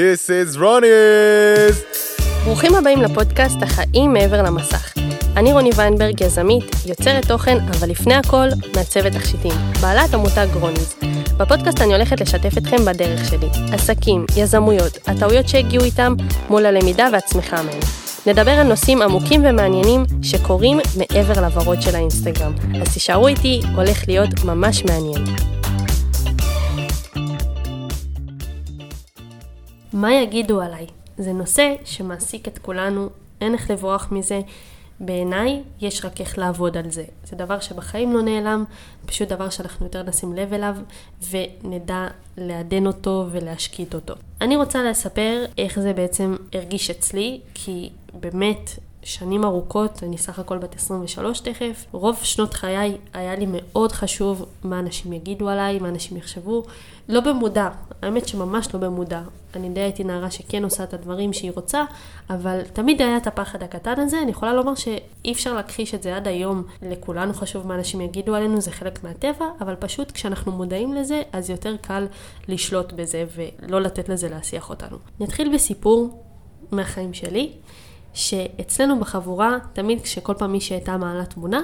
This is Groniz! ברוכים הבאים לפודקאסט החיים מעבר למסך. אני רוני ויינברג, יזמית, יוצרת תוכן, אבל לפני הכל, מעצבת תכשיטים, בעלת עמותה גרוניז. בפודקאסט אני הולכת לשתף אתכם בדרך שלי, עסקים, יזמויות, הטעויות שהגיעו איתם מול הלמידה והצמיחה מהם. נדבר על נושאים עמוקים ומעניינים שקורים מעבר לברות של האינסטגרם. אז תישארו איתי, הולך להיות ממש מעניין. מה יגידו עליי? זה נושא שמעסיק את כולנו, אין איך לברוח מזה. בעיניי יש רק איך לעבוד על זה. זה דבר שבחיים לא נעלם, פשוט דבר שאנחנו יותר נשים לב אליו ונדע לעדן אותו ולהשקיט אותו. אני רוצה לספר איך זה בעצם הרגיש אצלי, כי באמת שנים ארוכות, אני סך הכל בת 23 תכף, רוב שנות חיי היה לי מאוד חשוב מה אנשים יגידו עליי, מה אנשים יחשבו, לא במודע, האמת שממש לא במודע. אני די הייתי נערה שכן עושה את הדברים שהיא רוצה, אבל תמיד היה את הפחד הקטן הזה. אני יכולה לומר שאי אפשר להכחיש את זה עד היום, לכולנו חשוב מה אנשים יגידו עלינו, זה חלק מהטבע, אבל פשוט כשאנחנו מודעים לזה, אז יותר קל לשלוט בזה ולא לתת לזה להסיח אותנו. נתחיל בסיפור מהחיים שלי. שאצלנו בחבורה, תמיד כשכל פעם מי שהייתה מעלה תמונה,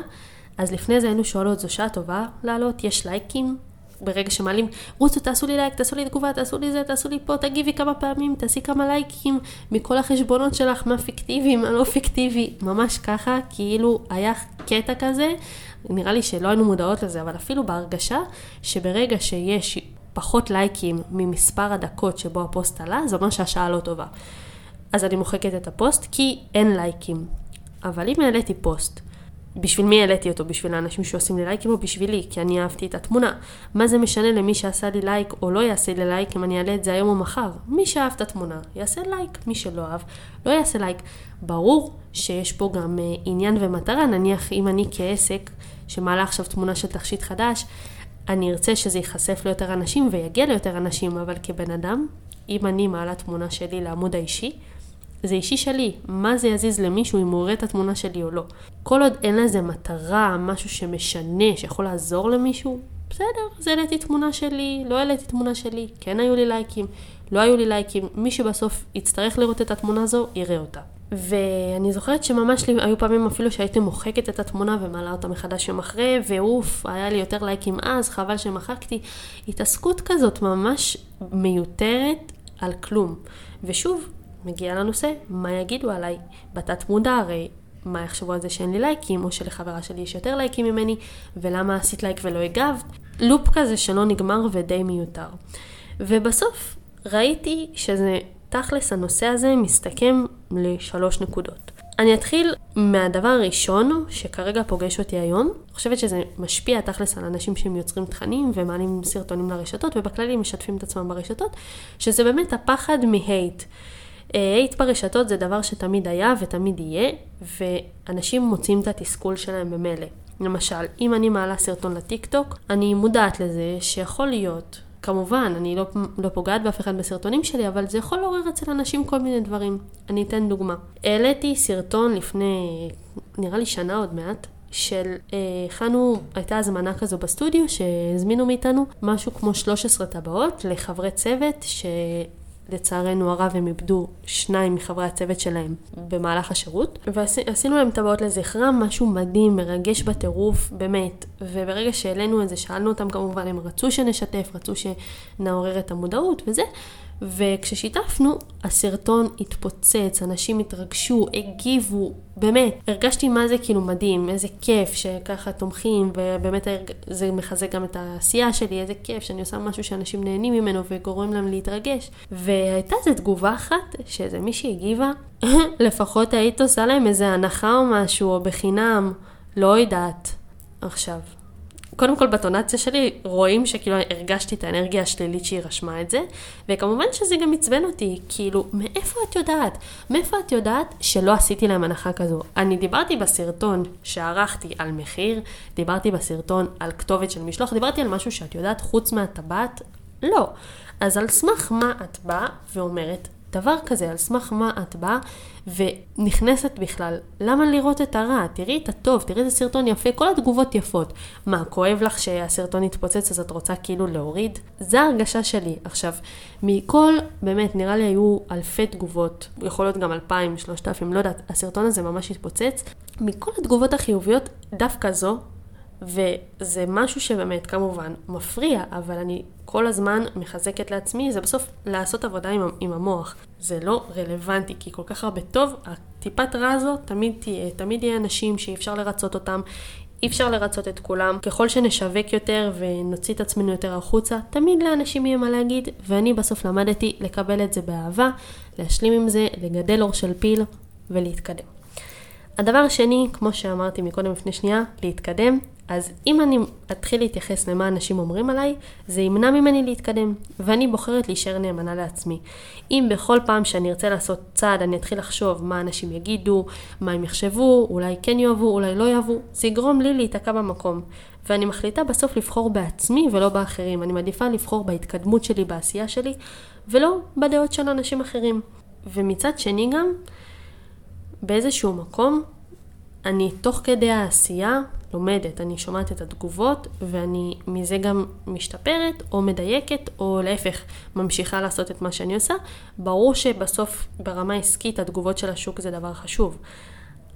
אז לפני זה היינו שואלות, זו שעה טובה לעלות, יש לייקים? ברגע שמעלים, רוצו, תעשו לי לייק, תעשו לי תגובה, תעשו לי זה, תעשו לי פה, תגיבי כמה פעמים, תעשי כמה לייקים, מכל החשבונות שלך, מה פיקטיבי, מה לא פיקטיבי, ממש ככה, כאילו היה קטע כזה, נראה לי שלא היינו מודעות לזה, אבל אפילו בהרגשה שברגע שיש פחות לייקים ממספר הדקות שבו הפוסט עלה, זה אומר שהשעה לא טובה. אז אני מוחקת את הפוסט, כי אין לייקים. אבל אם העליתי פוסט, בשביל מי העליתי אותו? בשביל האנשים שעושים לי לייקים או בשבילי? כי אני אהבתי את התמונה. מה זה משנה למי שעשה לי לייק או לא יעשה לי לייק אם אני אעלה את זה היום או מחר? מי שאהב את התמונה יעשה לייק, מי שלא אהב לא יעשה לייק. ברור שיש פה גם עניין ומטרה. נניח אם אני כעסק שמעלה עכשיו תמונה של תכשיט חדש, אני ארצה שזה ייחשף ליותר אנשים ויגיע ליותר אנשים, אבל כבן אדם, אם אני מעלה תמונה שלי לעמוד האישי, זה אישי שלי, מה זה יזיז למישהו אם הוא רואה את התמונה שלי או לא. כל עוד אין לזה מטרה, משהו שמשנה, שיכול לעזור למישהו, בסדר, אז העליתי תמונה שלי, לא העליתי תמונה שלי, כן היו לי לייקים, לא היו לי לייקים, מי שבסוף יצטרך לראות את התמונה הזו, יראה אותה. ואני זוכרת שממש היו פעמים אפילו שהייתי מוחקת את התמונה ומעלה אותה מחדש יום אחרי, ואוף, היה לי יותר לייקים אז, חבל שמחקתי. התעסקות כזאת ממש מיותרת על כלום. ושוב, מגיע לנושא, מה יגידו עליי? בתת מודע הרי, מה יחשבו על זה שאין לי לייקים, או שלחברה שלי יש יותר לייקים ממני, ולמה עשית לייק ולא הגבת? לופ כזה שלא נגמר ודי מיותר. ובסוף ראיתי שזה תכלס הנושא הזה מסתכם לשלוש נקודות. אני אתחיל מהדבר הראשון שכרגע פוגש אותי היום. אני חושבת שזה משפיע תכלס על אנשים שהם יוצרים תכנים ומעלים סרטונים לרשתות, ובכלל הם משתפים את עצמם ברשתות, שזה באמת הפחד מהייט. הייט ברשתות זה דבר שתמיד היה ותמיד יהיה, ואנשים מוצאים את התסכול שלהם במלא. למשל, אם אני מעלה סרטון לטיקטוק, אני מודעת לזה שיכול להיות, כמובן, אני לא פוגעת באף אחד בסרטונים שלי, אבל זה יכול לעורר אצל אנשים כל מיני דברים. אני אתן דוגמה. העליתי סרטון לפני, נראה לי שנה עוד מעט, של חנו, הייתה הזמנה כזו בסטודיו שהזמינו מאיתנו משהו כמו 13 טבעות לחברי צוות ש... לצערנו הרב הם איבדו שניים מחברי הצוות שלהם במהלך השירות, ועשינו להם טבעות לזכרם, משהו מדהים, מרגש בטירוף, באמת. וברגע שהעלינו את זה, שאלנו אותם כמובן, הם רצו שנשתף, רצו שנעורר את המודעות וזה, וכששיתפנו, הסרטון התפוצץ, אנשים התרגשו, הגיבו, באמת, הרגשתי מה זה כאילו מדהים, איזה כיף שככה תומכים, ובאמת זה מחזק גם את העשייה שלי, איזה כיף שאני עושה משהו שאנשים נהנים ממנו וגורם להם להתרגש. והייתה איזו תגובה אחת, שאיזה מישהי הגיבה, לפחות היית עושה להם איזו הנחה או משהו, או בחינם, לא יודעת. עכשיו, קודם כל בטונציה שלי רואים שכאילו הרגשתי את האנרגיה השלילית שהיא רשמה את זה, וכמובן שזה גם מצבן אותי, כאילו מאיפה את יודעת? מאיפה את יודעת שלא עשיתי להם הנחה כזו? אני דיברתי בסרטון שערכתי על מחיר, דיברתי בסרטון על כתובת של משלוח, דיברתי על משהו שאת יודעת חוץ מהטבעת? לא. אז על סמך מה את באה ואומרת דבר כזה, על סמך מה את באה ונכנסת בכלל. למה לראות את הרע? תראי את הטוב, תראי את הסרטון יפה, כל התגובות יפות. מה, כואב לך שהסרטון התפוצץ אז את רוצה כאילו להוריד? זו הרגשה שלי. עכשיו, מכל, באמת, נראה לי היו אלפי תגובות, יכול להיות גם 2,000, 3,000, לא יודעת, הסרטון הזה ממש התפוצץ. מכל התגובות החיוביות, דווקא זו, וזה משהו שבאמת כמובן מפריע, אבל אני כל הזמן מחזקת לעצמי, זה בסוף לעשות עבודה עם המוח. זה לא רלוונטי, כי כל כך הרבה טוב, הטיפת רע הזו תמיד תהיה, תמיד יהיה אנשים שאי אפשר לרצות אותם, אי אפשר לרצות את כולם. ככל שנשווק יותר ונוציא את עצמנו יותר החוצה, תמיד לאנשים יהיה מה להגיד, ואני בסוף למדתי לקבל את זה באהבה, להשלים עם זה, לגדל אור של פיל ולהתקדם. הדבר השני, כמו שאמרתי מקודם לפני שנייה, להתקדם. אז אם אני אתחיל להתייחס למה אנשים אומרים עליי, זה ימנע ממני להתקדם, ואני בוחרת להישאר נאמנה לעצמי. אם בכל פעם שאני ארצה לעשות צעד, אני אתחיל לחשוב מה אנשים יגידו, מה הם יחשבו, אולי כן יאהבו, אולי לא יאהבו, זה יגרום לי להיתקע במקום. ואני מחליטה בסוף לבחור בעצמי ולא באחרים. אני מעדיפה לבחור בהתקדמות שלי, בעשייה שלי, ולא בדעות של אנשים אחרים. ומצד שני גם, באיזשהו מקום, אני תוך כדי העשייה לומדת, אני שומעת את התגובות ואני מזה גם משתפרת או מדייקת או להפך ממשיכה לעשות את מה שאני עושה. ברור שבסוף ברמה עסקית התגובות של השוק זה דבר חשוב,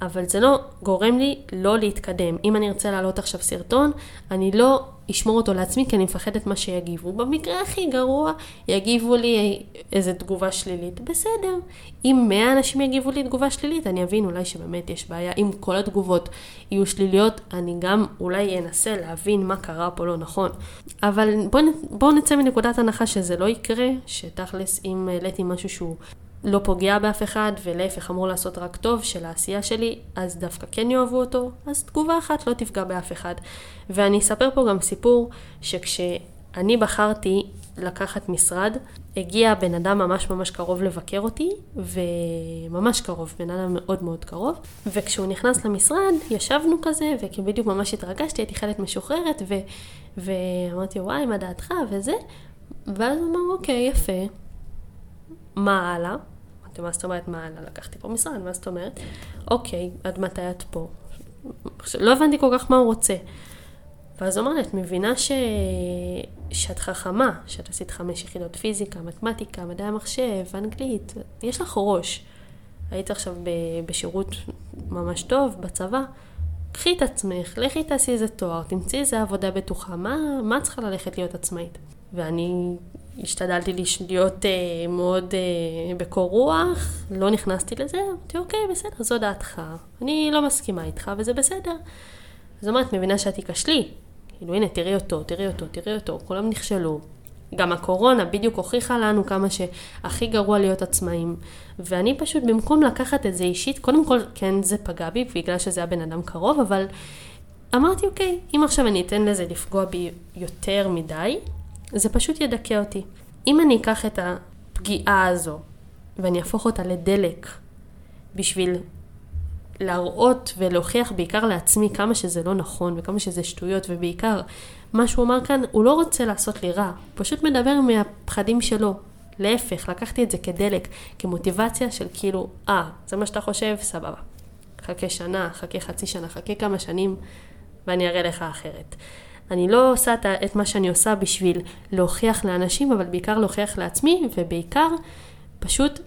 אבל זה לא גורם לי לא להתקדם. אם אני ארצה לעלות עכשיו סרטון, אני לא אשמור אותו לעצמי כי אני מפחדת מה שיגיבו. במקרה הכי גרוע יגיבו לי איזו תגובה שלילית. בסדר, אם 100 אנשים יגיבו לי תגובה שלילית, אני אבין אולי שבאמת יש בעיה. אם כל התגובות יהיו שליליות, אני גם אולי אנסה להבין מה קרה פה לא נכון. אבל בואו נצא מנקודת הנחה שזה לא יקרה, שתכלס אם העליתי משהו שהוא לא פוגע באף אחד, ולהפך אמור לעשות רק טוב של העשייה שלי, אז דווקא כן יאהבו אותו, אז תגובה אחת לא תפגע באף אחד. ואני אספר פה גם סיפור, שכשאני בחרתי לקחת משרד, הגיע בן אדם ממש ממש קרוב לבקר אותי, וממש קרוב, בן אדם מאוד מאוד קרוב, וכשהוא נכנס למשרד, ישבנו כזה, ובדיוק ממש התרגשתי, הייתי חלת משוחררת, ואמרתי, וואי, מה דעתך, וזה, ואז הוא אמר, אוקיי, יפה, מה הלאה? מה זאת אומרת, מה, לקחתי פה משרד, מה זאת אומרת? אוקיי, עד מתי את פה? לא הבנתי כל כך מה הוא רוצה. ואז הוא אומר, את מבינה שאת חכמה, שאת עשית 5 יחידות פיזיקה, מתמטיקה, מדעי המחשב, אנגלית, יש לך ראש. היית עכשיו בשירות ממש טוב, בצבא. קחי את עצמך, לכי תעשי איזה תואר, תמצאי איזה עבודה בטוחה. מה צריכה ללכת להיות עצמאית? ואני השתדלתי להיות מאוד בקור רוח, לא נכנסתי לזה, אמרתי, אוקיי, בסדר, זו דעתך, אני לא מסכימה איתך, וזה בסדר. זאת אומרת, מבינה שאת תיכשלי, כאילו, הנה, תראי אותו, כולם נכשלו. גם הקורונה בדיוק הוכיחה לנו כמה שהכי גרוע להיות עצמאים, ואני פשוט במקום לקחת את זה אישית, קודם כל, כן, זה פגע בי, בגלל שזה היה בן אדם קרוב, אבל אמרתי, אוקיי, אם עכשיו אני אתן לזה לפגוע בי יותר מדי, זה פשוט ידכא אותי. אם אני אקח את הפגיעה הזו, ואני אהפוך אותה לדלק, בשביל להראות ולהוכיח בעיקר לעצמי כמה שזה לא נכון, וכמה שזה שטויות, ובעיקר מה שהוא אמר כאן, הוא לא רוצה לעשות לי רע, פשוט מדבר מהפחדים שלו. להפך, לקחתי את זה כדלק, כמוטיבציה של כאילו, זה מה שאתה חושב, סבבה. חכה שנה, חכה חצי שנה, חכה כמה שנים, ואני אראה לך אחרת. אני לא עושה את מה שאני עושה בשביל להוכיח לאנשים, אבל בעיקר להוכיח לעצמי, ובעיקר פשוט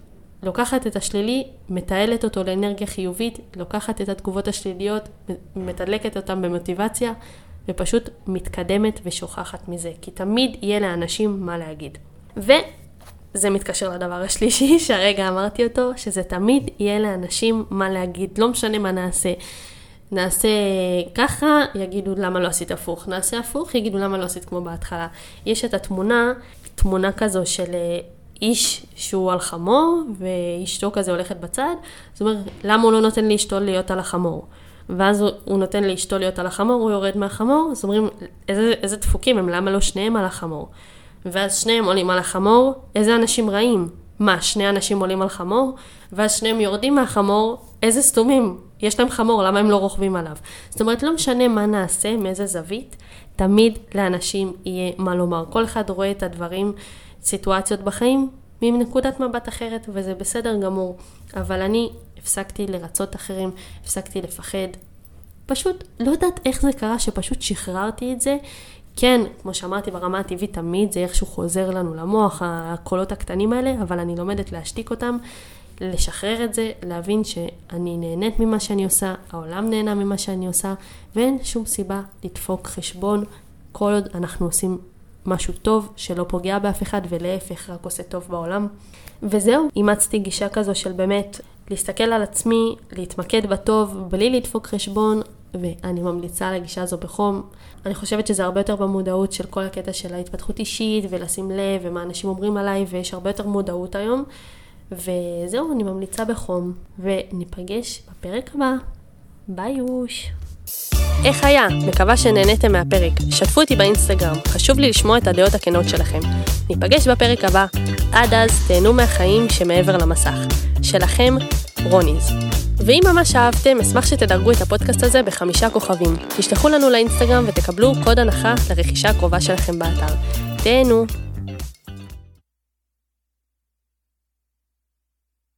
לוקחת את השלילי, מתעלת אותו לאנרגיה חיובית, לוקחת את התגובות השליליות, מתדלקת אותם במוטיבציה, ופשוט מתקדמת ושוכחת מזה, כי תמיד יהיה לאנשים מה להגיד. וזה מתקשר לדבר השלישי, שהרגע אמרתי אותו, שזה תמיד יהיה לאנשים מה להגיד, לא משנה מה נעשה. נעשה ככה, יגידו למה לא עשית הפוך. נעשה הפוך, יגידו למה לא עשית כמו בהתחלה. יש את תמונה כזו של איש שהוא על חמור, ואשתו כזה הולכת בצד. זאת אומרת, למה הוא לא נותן לאשתו להיות על החמור? ואז הוא נותן לאשתו להיות על החמור, הוא יורד מהחמור. זאת אומרת, איזה דפוקים הם, למה לא שניהם על החמור? ואז שניהם עולים על החמור, איזה אנשים רעים? מה, שני אנשים עולים על חמור? ואז שניהם יורדים מהחמור, איזה סתומים? יש להם חמור, למה הם לא רוכבים עליו? זאת אומרת, לא משנה מה נעשה, מאיזה זווית, תמיד לאנשים יהיה מה לומר. כל אחד רואה את הדברים, סיטואציות בחיים, מנקודת מבט אחרת, וזה בסדר גמור. אבל אני הפסקתי לרצות אחרים, הפסקתי לפחד. פשוט לא יודעת איך זה קרה שפשוט שחררתי את זה. כן, כמו שאמרתי, ברמה הטבעית תמיד זה איכשהו חוזר לנו למוח, הקולות הקטנים האלה, אבל אני לומדת להשתיק אותם, לשחרר את זה, להבין שאני נהנית ממה שאני עושה, העולם נהנה ממה שאני עושה, ואין שום סיבה לדפוק חשבון כל עוד אנחנו עושים משהו טוב שלא פוגע באף אחד, ולהפך רק עושה טוב בעולם. וזהו, אימצתי גישה כזו של באמת להסתכל על עצמי, להתמקד בטוב, בלי לדפוק חשבון, ואני ממליצה על הגישה הזו בחום. אני חושבת שזה הרבה יותר במודעות של כל הקטע של ההתפתחות אישית, ולשים לב ומה אנשים אומרים עליי, ויש הרבה יותר מודעות היום. וזהו, אני ממליצה בחום, וניפגש בפרק הבא. ביוש! איך היה? מקווה שנהנתם מהפרק. שתפו אותי באינסטגרם, חשוב לי לשמוע את הדעות הכנות שלכם. ניפגש בפרק הבא. עד אז תהנו מהחיים שמעבר למסך. שלכם, רוניז. ואם ממש אהבתם, אשמח שתדרגו את הפודקאסט הזה ב5 כוכבים. תשלחו לנו לאינסטגרם ותקבלו קוד הנחה לרכישה הקרובה שלכם באתר. תהנו!